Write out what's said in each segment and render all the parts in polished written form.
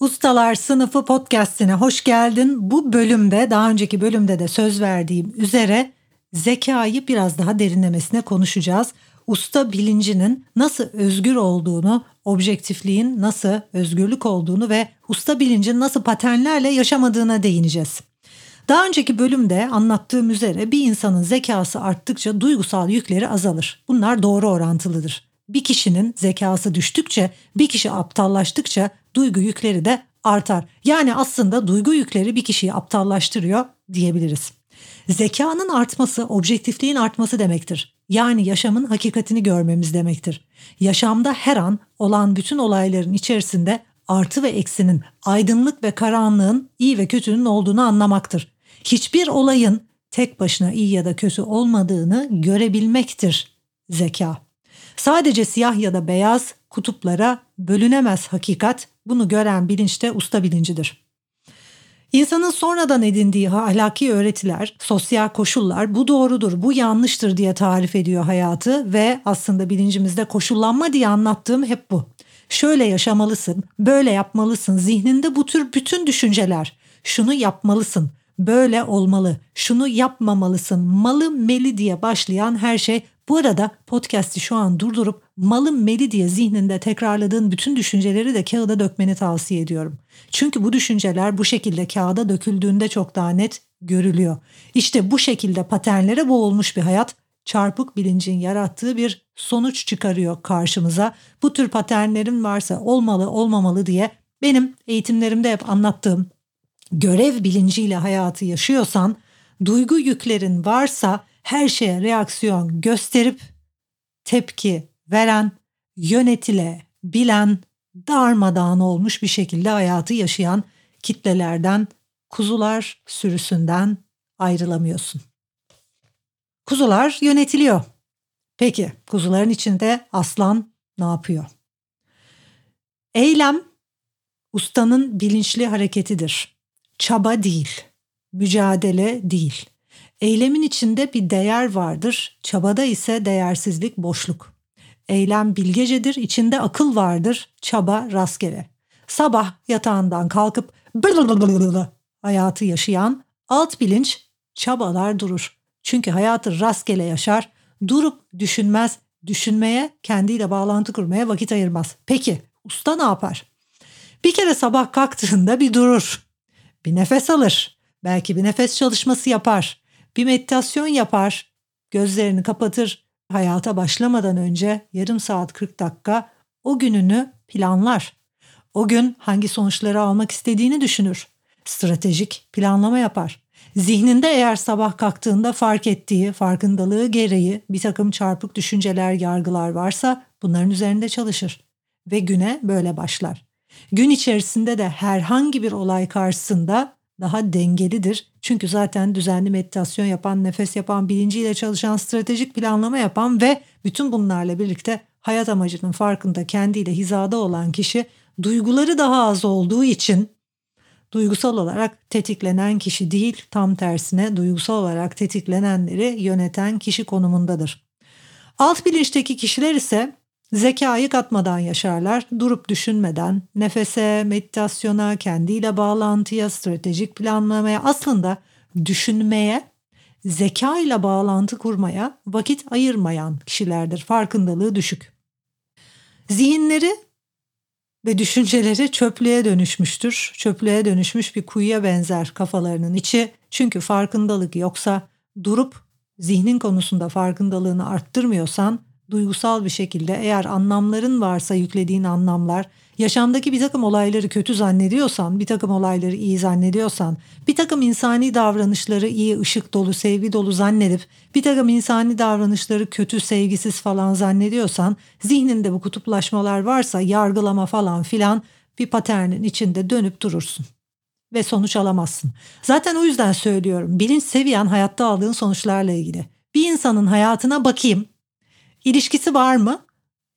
Ustalar Sınıfı Podcast'ine hoş geldin. Bu bölümde, daha önceki bölümde de söz verdiğim üzere zekayı biraz daha derinlemesine konuşacağız. Usta bilincinin nasıl özgür olduğunu, objektifliğin nasıl özgürlük olduğunu ve usta bilincin nasıl paternlerle yaşamadığına değineceğiz. Daha önceki bölümde anlattığım üzere bir insanın zekası arttıkça duygusal yükleri azalır. Bunlar doğru orantılıdır. Bir kişinin zekası düştükçe, bir kişi aptallaştıkça duygu yükleri de artar. Yani aslında duygu yükleri bir kişiyi aptallaştırıyor diyebiliriz. Zekanın artması, objektifliğin artması demektir. Yani yaşamın hakikatini görmemiz demektir. Yaşamda her an olan bütün olayların içerisinde artı ve eksinin, aydınlık ve karanlığın, iyi ve kötünün olduğunu anlamaktır. Hiçbir olayın tek başına iyi ya da kötü olmadığını görebilmektir zeka. Sadece siyah ya da beyaz, kutuplara bölünemez hakikat, bunu gören bilinç de usta bilincidir. İnsanın sonradan edindiği ahlaki öğretiler, sosyal koşullar bu doğrudur, bu yanlıştır diye tarif ediyor hayatı ve aslında bilincimizde koşullanma diye anlattığım hep bu. Şöyle yaşamalısın, böyle yapmalısın, zihninde bu tür bütün düşünceler, şunu yapmalısın, böyle olmalı, şunu yapmamalısın, malı meli diye başlayan her şey. Bu arada podcast'i şu an durdurup malı meli diye zihninde tekrarladığın bütün düşünceleri de kağıda dökmeni tavsiye ediyorum. Çünkü bu düşünceler bu şekilde kağıda döküldüğünde çok daha net görülüyor. İşte bu şekilde paternlere boğulmuş bir hayat, çarpık bilincin yarattığı bir sonuç çıkarıyor karşımıza. Bu tür paternlerin varsa olmalı olmamalı diye benim eğitimlerimde hep anlattığım görev bilinciyle hayatı yaşıyorsan, duygu yüklerin varsa her şeye reaksiyon gösterip tepki veren, yönetilebilen, darmadağın olmuş bir şekilde hayatı yaşayan kitlelerden, kuzular sürüsünden ayrılamıyorsun. Kuzular yönetiliyor. Peki kuzuların içinde aslan ne yapıyor? Eylem ustanın bilinçli hareketidir. Çaba değil, mücadele değil. Eylemin içinde bir değer vardır, çabada ise değersizlik, boşluk. Eylem bilgecedir, içinde akıl vardır, çaba rastgele. Sabah yatağından kalkıp hayatı yaşayan alt bilinç çabalar durur. Çünkü hayatı rastgele yaşar, durup düşünmez, düşünmeye, kendiyle bağlantı kurmaya vakit ayırmaz. Peki usta ne yapar? Bir kere sabah kalktığında bir durur, bir nefes alır, belki bir nefes çalışması yapar. Bir meditasyon yapar, gözlerini kapatır, hayata başlamadan önce yarım saat 40 dakika o gününü planlar. O gün hangi sonuçları almak istediğini düşünür, stratejik planlama yapar. Zihninde eğer sabah kalktığında fark ettiği, farkındalığı gereği bir takım çarpık düşünceler, yargılar varsa bunların üzerinde çalışır ve güne böyle başlar. Gün içerisinde de herhangi bir olay karşısında daha dengelidir. Çünkü zaten düzenli meditasyon yapan, nefes yapan, bilinciyle çalışan, stratejik planlama yapan ve bütün bunlarla birlikte hayat amacının farkında, kendiyle hizada olan kişi, duyguları daha az olduğu için duygusal olarak tetiklenen kişi değil, tam tersine duygusal olarak tetiklenenleri yöneten kişi konumundadır. Alt bilinçteki kişiler ise zekayı katmadan yaşarlar, durup düşünmeden, nefese, meditasyona, kendiyle bağlantıya, stratejik planlamaya, aslında düşünmeye, zekayla bağlantı kurmaya vakit ayırmayan kişilerdir. Farkındalığı düşük. Zihinleri ve düşünceleri çöplüğe dönüşmüştür. Çöplüğe dönüşmüş bir kuyuya benzer kafalarının içi. Çünkü farkındalık yoksa, durup zihnin konusunda farkındalığını arttırmıyorsan, duygusal bir şekilde eğer anlamların varsa yüklediğin anlamlar, yaşamdaki bir takım olayları kötü zannediyorsan, bir takım olayları iyi zannediyorsan, bir takım insani davranışları iyi, ışık dolu, sevgi dolu zannedip, bir takım insani davranışları kötü, sevgisiz falan zannediyorsan, zihninde bu kutuplaşmalar varsa yargılama falan filan bir paternin içinde dönüp durursun. Ve sonuç alamazsın. Zaten o yüzden söylüyorum, bilinç seviyen hayatta aldığın sonuçlarla ilgili. Bir insanın hayatına bakayım. İlişkisi var mı?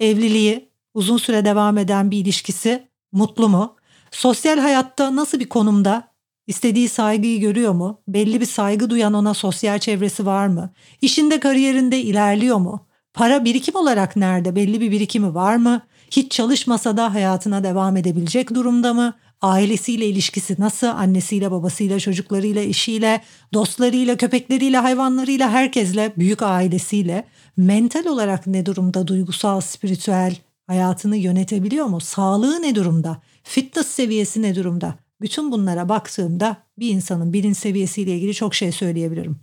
Evliliği, uzun süre devam eden bir ilişkisi, mutlu mu? Sosyal hayatta nasıl bir konumda? İstediği saygıyı görüyor mu? Belli bir saygı duyan ona sosyal çevresi var mı? İşinde, kariyerinde ilerliyor mu? Para birikim olarak nerede? Belli bir birikimi var mı? Hiç çalışmasa da hayatına devam edebilecek durumda mı? Ailesiyle ilişkisi nasıl? Annesiyle, babasıyla, çocuklarıyla, eşiyle, dostlarıyla, köpekleriyle, hayvanlarıyla, herkesle, büyük ailesiyle. Mental olarak ne durumda? Duygusal, spiritüel hayatını yönetebiliyor mu? Sağlığı ne durumda? Fitness seviyesi ne durumda? Bütün bunlara baktığımda bir insanın bilinç seviyesiyle ilgili çok şey söyleyebilirim.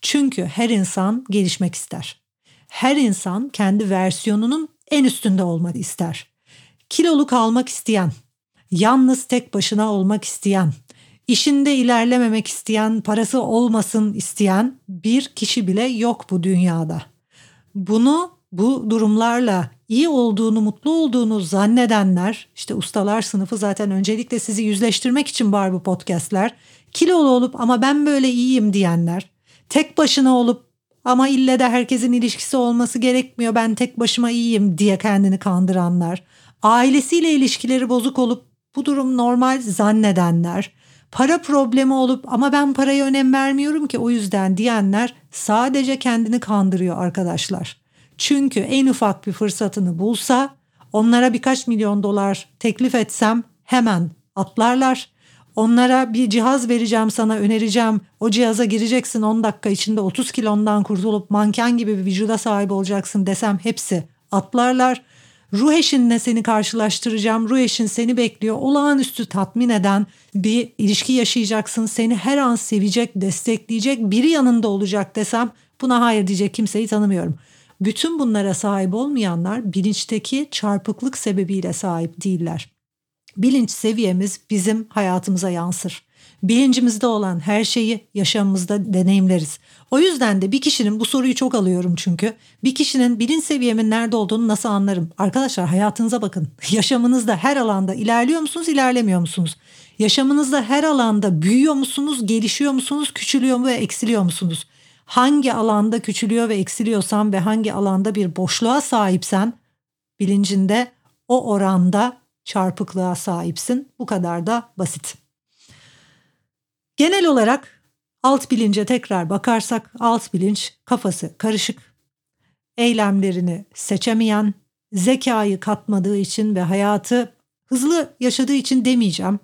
Çünkü her insan gelişmek ister. Her insan kendi versiyonunun en üstünde olmak ister. Kilolu kalmak isteyen, yalnız tek başına olmak isteyen, işinde ilerlememek isteyen, parası olmasın isteyen bir kişi bile yok bu dünyada. Bunu, bu durumlarla iyi olduğunu, mutlu olduğunu zannedenler, işte Ustalar Sınıfı zaten öncelikle sizi yüzleştirmek için var bu podcastler. Kilolu olup ama ben böyle iyiyim diyenler, tek başına olup ama ille de herkesin ilişkisi olması gerekmiyor, ben tek başıma iyiyim diye kendini kandıranlar, ailesiyle ilişkileri bozuk olup bu durum normal zannedenler, para problemi olup ama ben paraya önem vermiyorum ki o yüzden diyenler sadece kendini kandırıyor arkadaşlar. Çünkü en ufak bir fırsatını bulsa, onlara birkaç milyon dolar teklif etsem hemen atlarlar. Onlara bir cihaz vereceğim, sana önereceğim, o cihaza gireceksin, 10 dakika içinde 30 kilondan kurtulup manken gibi bir vücuda sahip olacaksın desem hepsi atlarlar. Ruh eşinle seni karşılaştıracağım, ruh eşin seni bekliyor, olağanüstü tatmin eden bir ilişki yaşayacaksın, seni her an sevecek, destekleyecek biri yanında olacak desem buna hayır diyecek kimseyi tanımıyorum. Bütün bunlara sahip olmayanlar bilinçteki çarpıklık sebebiyle sahip değiller. Bilinç seviyemiz bizim hayatımıza yansır. Bilincimizde olan her şeyi yaşamımızda deneyimleriz. O yüzden de bir kişinin, bu soruyu çok alıyorum çünkü, bir kişinin bilinç seviyemin nerede olduğunu nasıl anlarım? Arkadaşlar hayatınıza bakın. Yaşamınızda her alanda ilerliyor musunuz, ilerlemiyor musunuz? Yaşamınızda her alanda büyüyor musunuz, gelişiyor musunuz, küçülüyor mu ve eksiliyor musunuz? Hangi alanda küçülüyor ve eksiliyorsan ve hangi alanda bir boşluğa sahipsen bilincinde o oranda çarpıklığa sahipsin. Bu kadar da basit. Genel olarak alt bilince tekrar bakarsak, alt bilinç kafası karışık, eylemlerini seçemeyen, zekayı katmadığı için ve hayatı hızlı yaşadığı için demeyeceğim,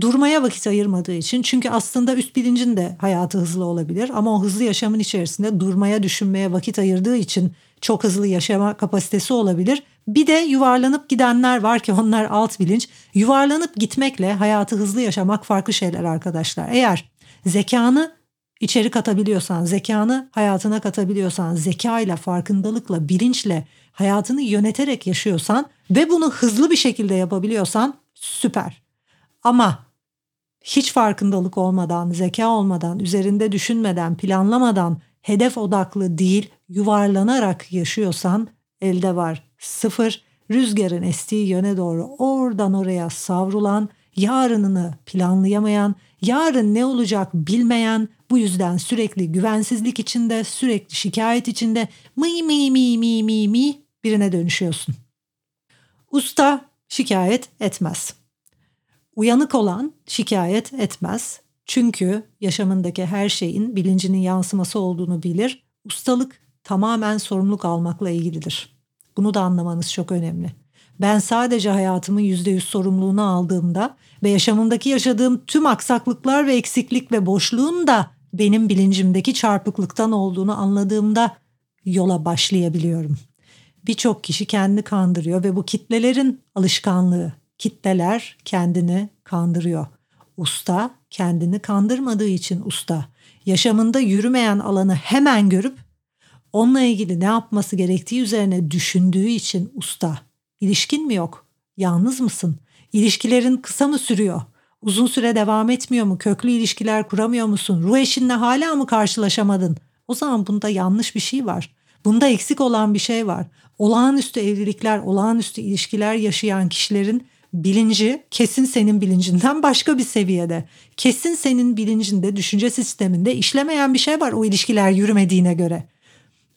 durmaya vakit ayırmadığı için. Çünkü aslında üst bilincin de hayatı hızlı olabilir ama o hızlı yaşamın içerisinde durmaya, düşünmeye vakit ayırdığı için çok hızlı yaşama kapasitesi olabilir. Bir de yuvarlanıp gidenler var ki onlar alt bilinç. Yuvarlanıp gitmekle hayatı hızlı yaşamak farklı şeyler arkadaşlar. Eğer zekanı içeri katabiliyorsan, zekanı hayatına katabiliyorsan, zekayla, farkındalıkla, bilinçle hayatını yöneterek yaşıyorsan ve bunu hızlı bir şekilde yapabiliyorsan süper. Ama hiç farkındalık olmadan, zeka olmadan, üzerinde düşünmeden, planlamadan, hedef odaklı değil, yuvarlanarak yaşıyorsan elde var sıfır, rüzgarın estiği yöne doğru oradan oraya savrulan, yarınını planlayamayan, yarın ne olacak bilmeyen, bu yüzden sürekli güvensizlik içinde, sürekli şikayet içinde mi birine dönüşüyorsun. Usta şikayet etmez. Uyanık olan şikayet etmez. Çünkü yaşamındaki her şeyin bilincinin yansıması olduğunu bilir. Ustalık tamamen sorumluluk almakla ilgilidir. Bunu da anlamanız çok önemli. Ben sadece hayatımın %100 sorumluluğunu aldığımda ve yaşamımdaki yaşadığım tüm aksaklıklar ve eksiklik ve boşluğun da benim bilincimdeki çarpıklıktan olduğunu anladığımda yola başlayabiliyorum. Birçok kişi kendini kandırıyor ve bu kitlelerin alışkanlığı. Kitleler kendini kandırıyor. Usta kendini kandırmadığı için usta. Yaşamında yürümeyen alanı hemen görüp onunla ilgili ne yapması gerektiği üzerine düşündüğü için usta. İlişkin mi yok? Yalnız mısın? İlişkilerin kısa mı sürüyor? Uzun süre devam etmiyor mu? Köklü ilişkiler kuramıyor musun? Ruh eşinle hala mı karşılaşamadın? O zaman bunda yanlış bir şey var. Bunda eksik olan bir şey var. Olağanüstü evlilikler, olağanüstü ilişkiler yaşayan kişilerin bilinci kesin senin bilincinden başka bir seviyede. Kesin senin bilincinde, düşünce sisteminde işlemeyen bir şey var o ilişkiler yürümediğine göre.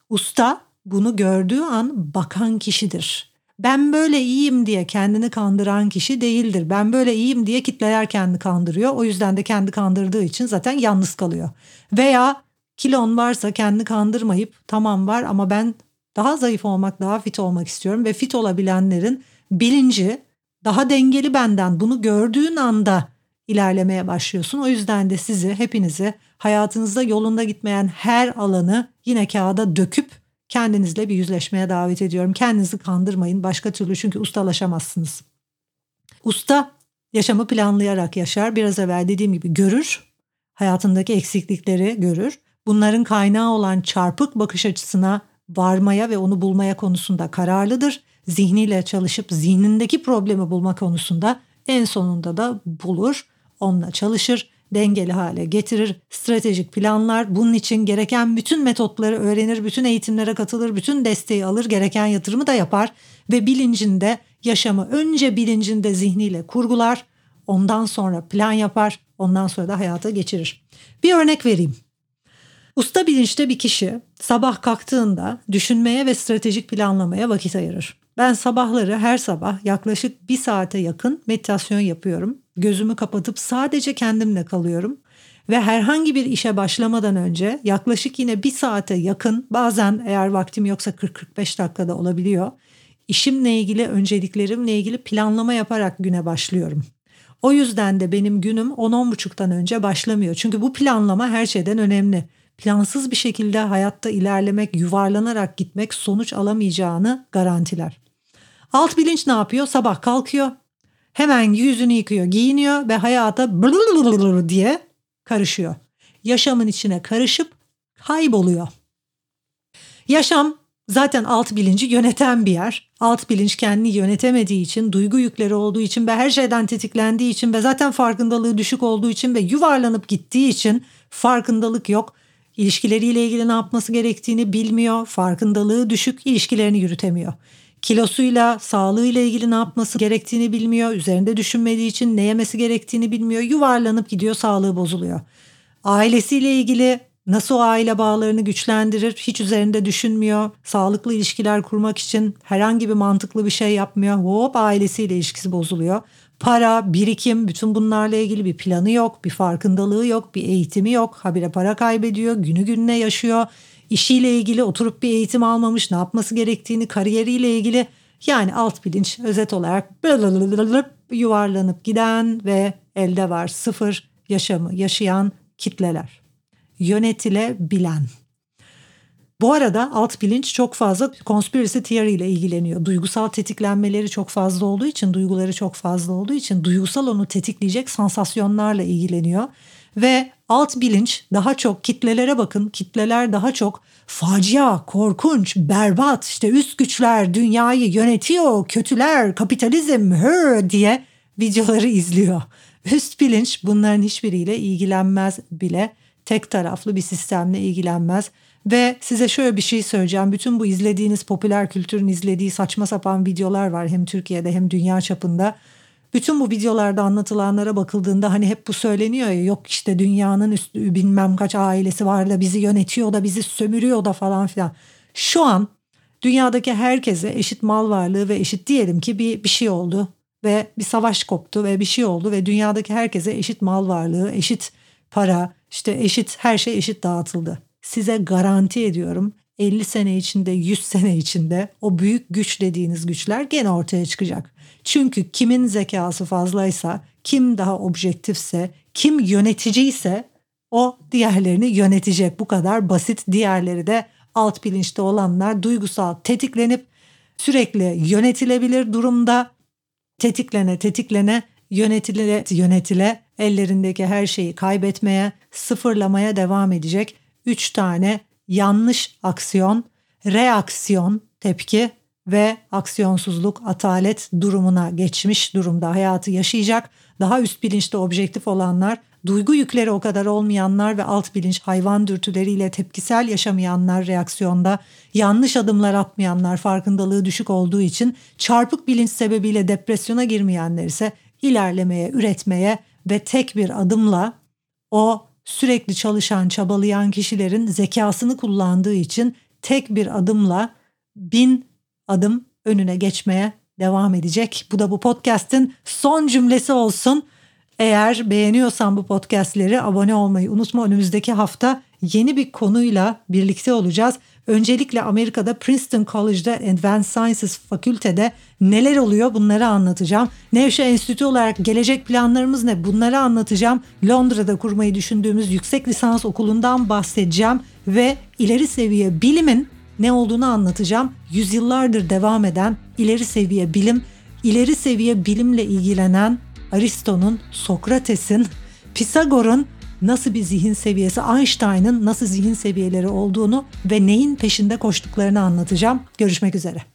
Usta bunu gördüğü an bakan kişidir. Ben böyle iyiyim diye kendini kandıran kişi değildir. Ben böyle iyiyim diye kitleler kendini kandırıyor. O yüzden de kendi kandırdığı için zaten yalnız kalıyor. Veya kilon varsa kendini kandırmayıp tamam var ama ben daha zayıf olmak, daha fit olmak istiyorum ve fit olabilenlerin bilinci daha dengeli benden. Bunu gördüğün anda ilerlemeye başlıyorsun. O yüzden de sizi, hepinizi hayatınızda yolunda gitmeyen her alanı yine kağıda döküp kendinizle bir yüzleşmeye davet ediyorum. Kendinizi kandırmayın. Başka türlü çünkü ustalaşamazsınız. Usta yaşamı planlayarak yaşar. Biraz evvel dediğim gibi görür. Hayatındaki eksiklikleri görür. Bunların kaynağı olan çarpık bakış açısına varmaya ve onu bulmaya konusunda kararlıdır. Zihniyle çalışıp zihnindeki problemi bulma konusunda en sonunda da bulur, onunla çalışır, dengeli hale getirir, stratejik planlar, bunun için gereken bütün metotları öğrenir, bütün eğitimlere katılır, bütün desteği alır, gereken yatırımı da yapar ve bilincinde yaşamı önce bilincinde zihniyle kurgular, ondan sonra plan yapar, ondan sonra da hayata geçirir. Bir örnek vereyim. Usta bilinçte bir kişi sabah kalktığında düşünmeye ve stratejik planlamaya vakit ayırır. Ben sabahları her sabah yaklaşık bir saate yakın meditasyon yapıyorum. Gözümü kapatıp sadece kendimle kalıyorum. Ve herhangi bir işe başlamadan önce yaklaşık yine bir saate yakın, bazen eğer vaktim yoksa 40-45 dakikada olabiliyor. İşimle ilgili, önceliklerimle ilgili planlama yaparak güne başlıyorum. O yüzden de benim günüm 10-10.30'dan önce başlamıyor. Çünkü bu planlama her şeyden önemli. Plansız bir şekilde hayatta ilerlemek, yuvarlanarak gitmek sonuç alamayacağını garantiler. Alt bilinç ne yapıyor? Sabah kalkıyor, hemen yüzünü yıkıyor, giyiniyor ve hayata diye karışıyor. Yaşamın içine karışıp kayboluyor. Yaşam zaten alt bilinci yöneten bir yer. Alt bilinç kendini yönetemediği için, duygu yükleri olduğu için ve her şeyden tetiklendiği için ve zaten farkındalığı düşük olduğu için ve yuvarlanıp gittiği için farkındalık yok. İlişkileriyle ilgili ne yapması gerektiğini bilmiyor, farkındalığı düşük, ilişkilerini yürütemiyor. Kilosuyla, sağlığıyla ilgili ne yapması gerektiğini bilmiyor, üzerinde düşünmediği için ne yemesi gerektiğini bilmiyor, yuvarlanıp gidiyor, sağlığı bozuluyor. Ailesiyle ilgili nasıl aile bağlarını güçlendirir, hiç üzerinde düşünmüyor, sağlıklı ilişkiler kurmak için herhangi bir mantıklı bir şey yapmıyor, hop ailesiyle ilişkisi bozuluyor. Para, birikim, bütün bunlarla ilgili bir planı yok, bir farkındalığı yok, bir eğitimi yok. Habire para kaybediyor, günü gününe yaşıyor. İşiyle ilgili oturup bir eğitim almamış, ne yapması gerektiğini, kariyeriyle ilgili. Yani alt bilinç özet olarak yuvarlanıp giden ve elde var sıfır yaşamı yaşayan kitleler. Yönetilebilen. Bu arada alt bilinç çok fazla conspiracy theory ile ilgileniyor. Duygusal tetiklenmeleri çok fazla olduğu için, duyguları çok fazla olduğu için duygusal onu tetikleyecek sansasyonlarla ilgileniyor. Ve alt bilinç daha çok kitlelere bakın. Kitleler daha çok facia, korkunç, berbat, işte üst güçler dünyayı yönetiyor, kötüler, kapitalizm hır diye videoları izliyor. Üst bilinç bunların hiçbiriyle ilgilenmez bile. Tek taraflı bir sistemle ilgilenmez. Ve size şöyle bir şey söyleyeceğim. Bütün bu izlediğiniz popüler kültürün izlediği saçma sapan videolar var hem Türkiye'de hem dünya çapında. Bütün bu videolarda anlatılanlara bakıldığında hani hep bu söyleniyor ya, yok işte dünyanın üstü bilmem kaç ailesi var da bizi yönetiyor da bizi sömürüyor da falan filan. Şu an dünyadaki herkese eşit mal varlığı ve eşit diyelim ki bir şey oldu ve bir savaş koptu ve bir şey oldu ve dünyadaki herkese eşit mal varlığı, eşit para, işte eşit her şey eşit dağıtıldı. Size garanti ediyorum 50 sene içinde 100 sene içinde o büyük güç dediğiniz güçler gene ortaya çıkacak. Çünkü kimin zekası fazlaysa, kim daha objektifse, kim yöneticiyse o diğerlerini yönetecek. Bu kadar basit. Diğerleri de alt bilinçte olanlar duygusal tetiklenip sürekli yönetilebilir durumda tetiklene yönetile ellerindeki her şeyi kaybetmeye, sıfırlamaya devam edecek. 3 tane yanlış aksiyon, reaksiyon, tepki ve aksiyonsuzluk, atalet durumuna geçmiş durumda hayatı yaşayacak. Daha üst bilinçte objektif olanlar, duygu yükleri o kadar olmayanlar ve alt bilinç hayvan dürtüleriyle tepkisel yaşamayanlar reaksiyonda, yanlış adımlar atmayanlar farkındalığı düşük olduğu için çarpık bilinç sebebiyle depresyona girmeyenler ise ilerlemeye, üretmeye ve tek bir adımla o sürekli çalışan, çabalayan kişilerin zekasını kullandığı için tek bir adımla 1000 adım önüne geçmeye devam edecek. Bu da bu podcast'in son cümlesi olsun. Eğer beğeniyorsan bu podcast'leri abone olmayı unutma. Önümüzdeki hafta yeni bir konuyla birlikte olacağız. Öncelikle Amerika'da Princeton College'da Advanced Sciences fakültede neler oluyor bunları anlatacağım. Nevşah Enstitü olarak gelecek planlarımız ne bunları anlatacağım. Londra'da kurmayı düşündüğümüz yüksek lisans okulundan bahsedeceğim ve ileri seviye bilimin ne olduğunu anlatacağım. Yüzyıllardır devam eden ileri seviye bilim, ileri seviye bilimle ilgilenen Aristo'nun, Sokrates'in, Pisagor'un nasıl bir zihin seviyesi, Einstein'ın nasıl zihin seviyeleri olduğunu ve neyin peşinde koştuklarını anlatacağım. Görüşmek üzere.